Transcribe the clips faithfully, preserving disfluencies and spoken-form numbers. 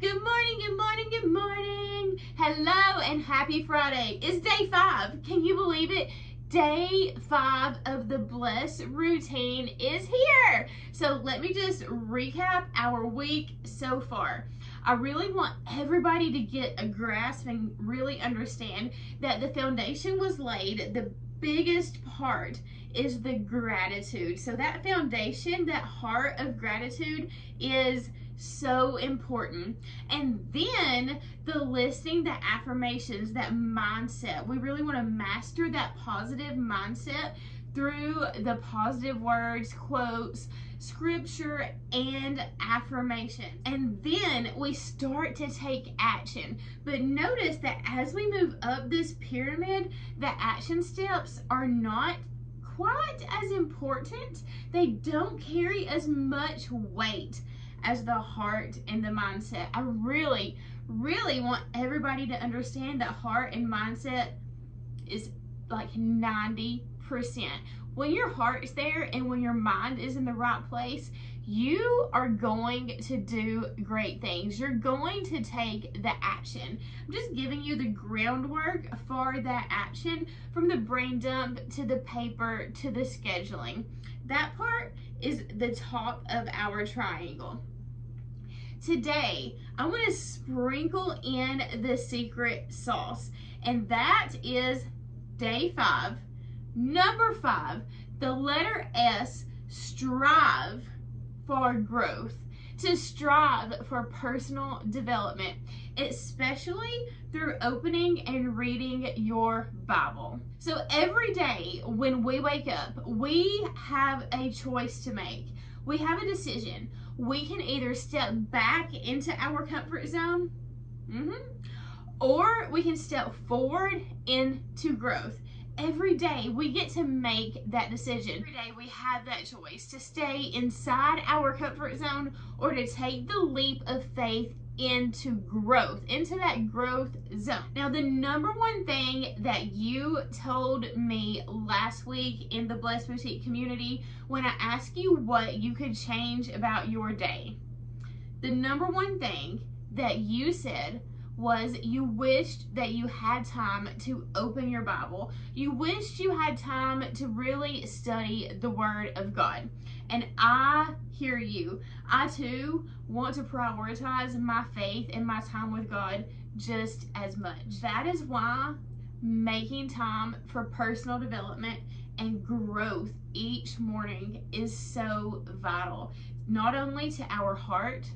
Good morning, good morning, good morning. Hello and happy Friday. It's day five. Can you believe it? Day five of the Bless Routine is here. So let me just recap our week so far. I really want everybody to get a grasp and really understand that the foundation was laid. The biggest part is the gratitude. So that foundation, that heart of gratitude is so important. And then the listing, the affirmations, that mindset. We really want to master that positive mindset through the positive words, quotes, scripture, and affirmation. And then we start to take action. But notice that as we move up this pyramid, the action steps are not quite as important. They don't carry as much weight as the heart and the mindset. I really, really want everybody to understand that heart and mindset is like ninety percent. When your heart is there and when your mind is in the right place, you are going to do great things. You're going to take the action. I'm just giving you the groundwork for that action, from the brain dump to the paper to the scheduling. That part is the top of our triangle. Today, I want to sprinkle in the secret sauce, and that is day five. Number five, the letter S, strive for growth. To strive for personal development, especially through opening and reading your Bible. So every day when we wake up, we have a choice to make. We have a decision. We can either step back into our comfort zone, mm-hmm, or we can step forward into growth. Every day we get to make that decision. Every day we have that choice to stay inside our comfort zone or to take the leap of faith into growth, into that growth zone. Now, the number one thing that you told me last week in the Blessed Boutique community, when I asked you what you could change about your day, the number one thing that you said was you wished that you had time to open your Bible. You wished you had time to really study the Word of God. And I hear you. I too want to prioritize my faith and my time with God just as much. That is why making time for personal development and growth each morning is so vital, not only to our heart,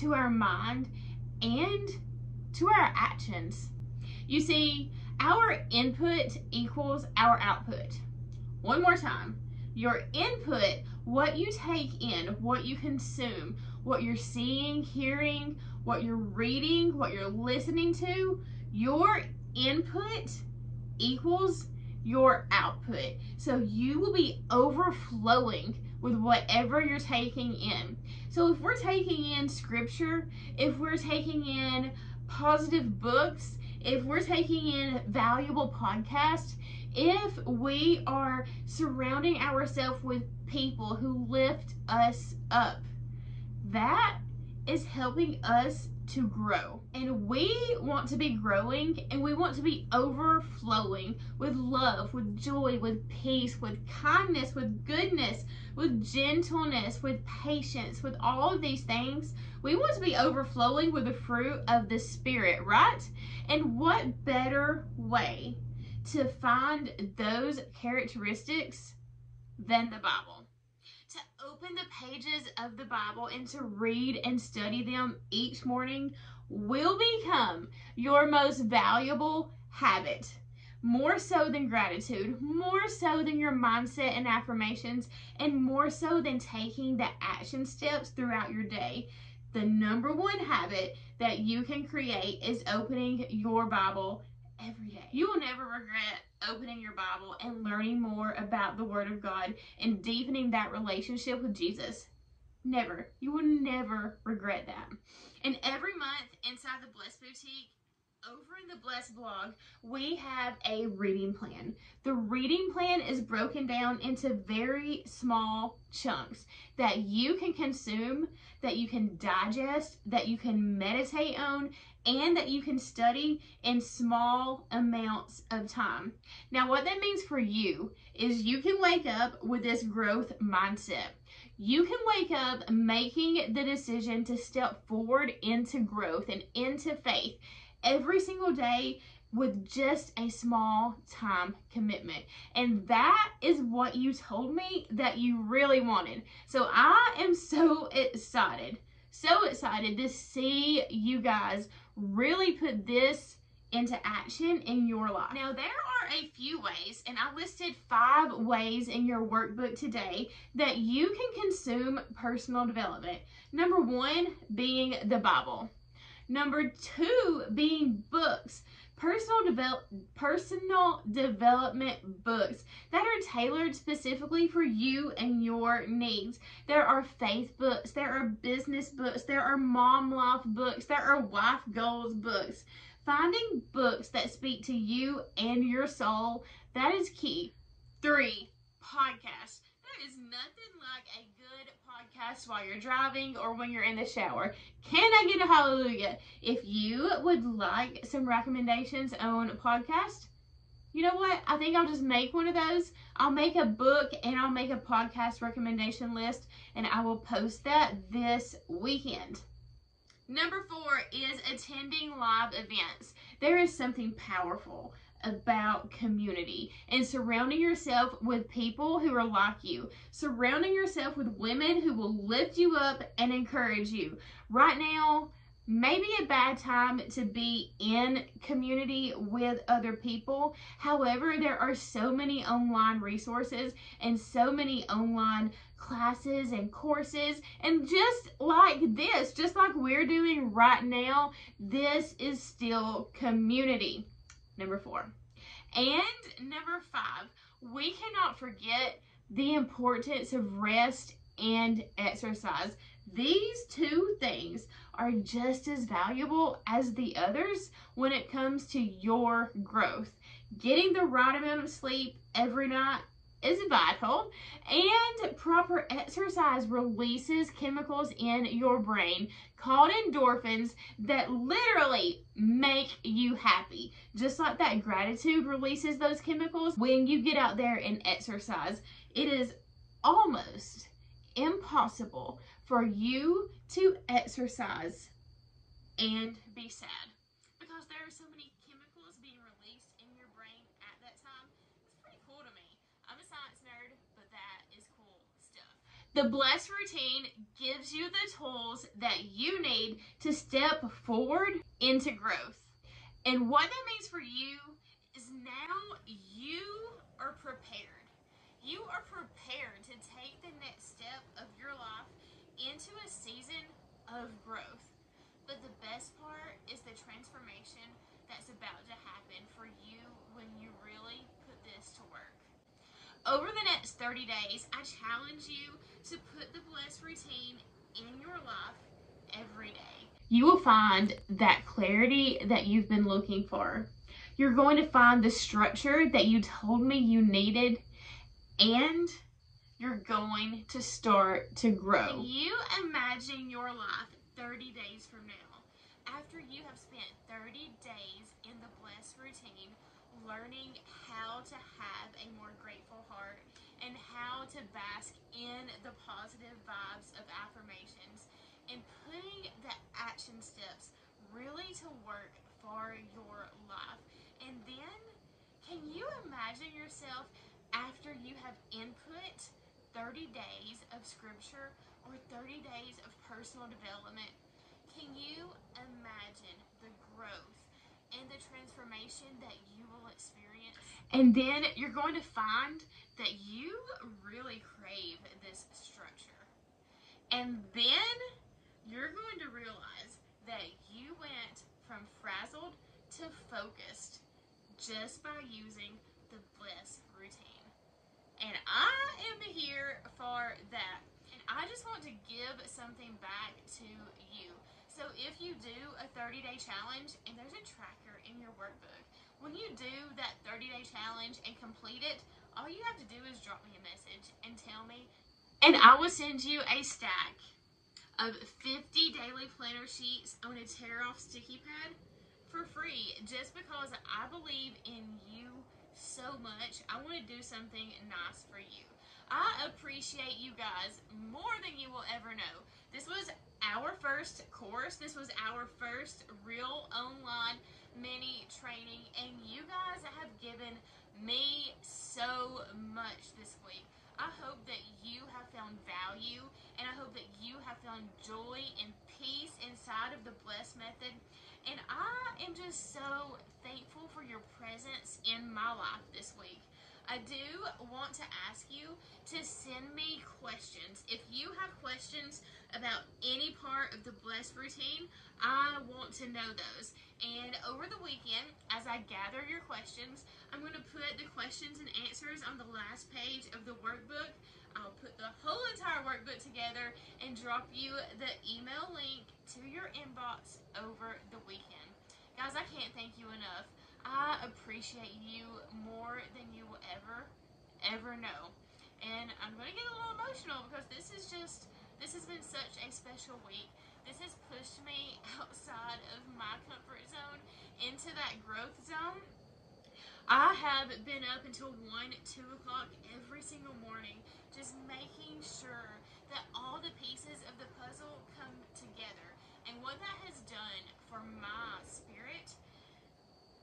to our mind, and to our actions. You see, our input equals our output. One more time. Your input, what you take in, what you consume, what you're seeing, hearing, what you're reading, what you're listening to, your input equals your output. So you will be overflowing with whatever you're taking in. So if we're taking in scripture, if we're taking in positive books, if we're taking in valuable podcasts, if we are surrounding ourselves with people who lift us up, that is helping us to grow. And we want to be growing, and we want to be overflowing with love, with joy, with peace, with kindness, with goodness, with gentleness, with patience, with all of these things. We want to be overflowing with the fruit of the Spirit, right? And what better way to find those characteristics than the Bible? To open the pages of the Bible and to read and study them each morning will become your most valuable habit, more so than gratitude, more so than your mindset and affirmations, and more so than taking the action steps throughout your day. The number one habit that you can create is opening your Bible every day. You will never regret opening your Bible and learning more about the Word of God and deepening that relationship with Jesus. Never. You will never regret that. And every month inside the Blessed Boutique, Over in the Blessed Blog, we have a reading plan. The reading plan is broken down into very small chunks that you can consume, that you can digest, that you can meditate on, and that you can study in small amounts of time. Now, what that means for you is you can wake up with this growth mindset. You can wake up making the decision to step forward into growth and into faith every single day with just a small time commitment. And that is what you told me that you really wanted. So I am so excited, so excited to see you guys really put this into action in your life. Now, there are a few ways, and I listed five ways in your workbook today that you can consume personal development. Number one being the Bible. Number two being books, personal develop, personal development books that are tailored specifically for you and your needs. There are faith books, there are business books, there are mom life books, there are wife goals books. Finding books that speak to you and your soul, that is key. Three, podcasts. There is nothing like a good podcast while you're driving or when you're in the shower. Can I get a hallelujah? If you would like some recommendations on a podcast, you know what? I think I'll just make one of those. I'll make a book and I'll make a podcast recommendation list, and I will post that this weekend. Number four is attending live events. There is something powerful about community and surrounding yourself with people who are like you, surrounding yourself with women who will lift you up and encourage you. Right now, maybe a bad time to be in community with other people. However, there are so many online resources and so many online classes and courses, and just like this, just like we're doing right now, this is still community. Number four. And number five, we cannot forget the importance of rest and exercise. These two things are just as valuable as the others when it comes to your growth. Getting the right amount of sleep every night is vital, and proper exercise releases chemicals in your brain called endorphins that literally make you happy. Just like that gratitude releases those chemicals, when you get out there and exercise, it is almost impossible for you to exercise and be sad, because there are so many chemicals being released in your brain at that time. It's pretty cool to me. I'm a science nerd, but that is cool stuff. The Blessed Routine gives you the tools that you need to step forward into growth. And what that means for you is now you are prepared. You are prepared to take the next step of your life into a season of growth. But the best part is the transformation that's about to happen for you when you really put this to work. Over the next thirty days, I challenge you to put the Blessed Routine in your life every day. You will find that clarity that you've been looking for. You're going to find the structure that you told me you needed, and you're going to start to grow. Can you imagine your life thirty days from now, after you have spent thirty days in the Blessed Routine, learning how to have a more grateful heart and how to bask in the positive vibes of affirmations and putting the action steps really to work for your life? And then, can you imagine yourself after you have input thirty days of scripture or thirty days of personal development? Can you imagine the growth and the transformation that you will experience? And then you're going to find that you really crave this structure. And then you're going to realize that you went from frazzled to focused just by using the Blessed Routine. And I am here for that. And I just want to give something back to you. So if if you do a thirty day challenge, and there's a tracker in your workbook, when you do that thirty day challenge and complete it, all you have to do is drop me a message and tell me, and I will send you a stack of fifty daily planner sheets on a tear off sticky pad for free, just because I believe in you so much. I want to do something nice for you. I appreciate you guys more than you will ever know. This was our first course. This was our first real online mini training, and you guys have given me so much this week. I hope that you have found value, and I hope that you have found joy and peace inside of the BLESS method. And I am just so thankful for your presence in my life this week. I do want to ask you to send me questions. If you have questions about any part of the BLESS routine, I want to know those. And over the weekend, as I gather your questions, I'm going to put the questions and answers on the last page of the workbook. I'll put the whole entire workbook together and drop you the email link to your inbox over the weekend. Guys, I can't thank you enough. I appreciate you more than you will ever, ever know. And I'm going to get a little emotional because this is just, this has been such a special week. This has pushed me outside of my comfort zone into that growth zone. I have been up until one, two o'clock every single morning, just making sure that all the pieces of the puzzle come together. And what that has done for my spirit,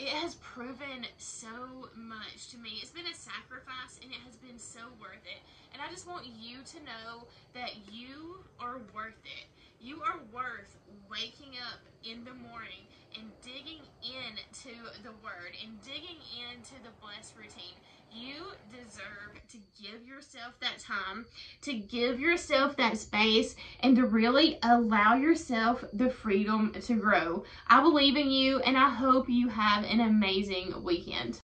it has proven so much to me. It's been a sacrifice, and it has been so worth it. And I just want you to know that you are worth it. You are worth waking up in the morning and digging into the Word and digging into the BLESS routine. You deserve to give yourself that time, to give yourself that space, and to really allow yourself the freedom to grow. I believe in you, and I hope you have an amazing weekend.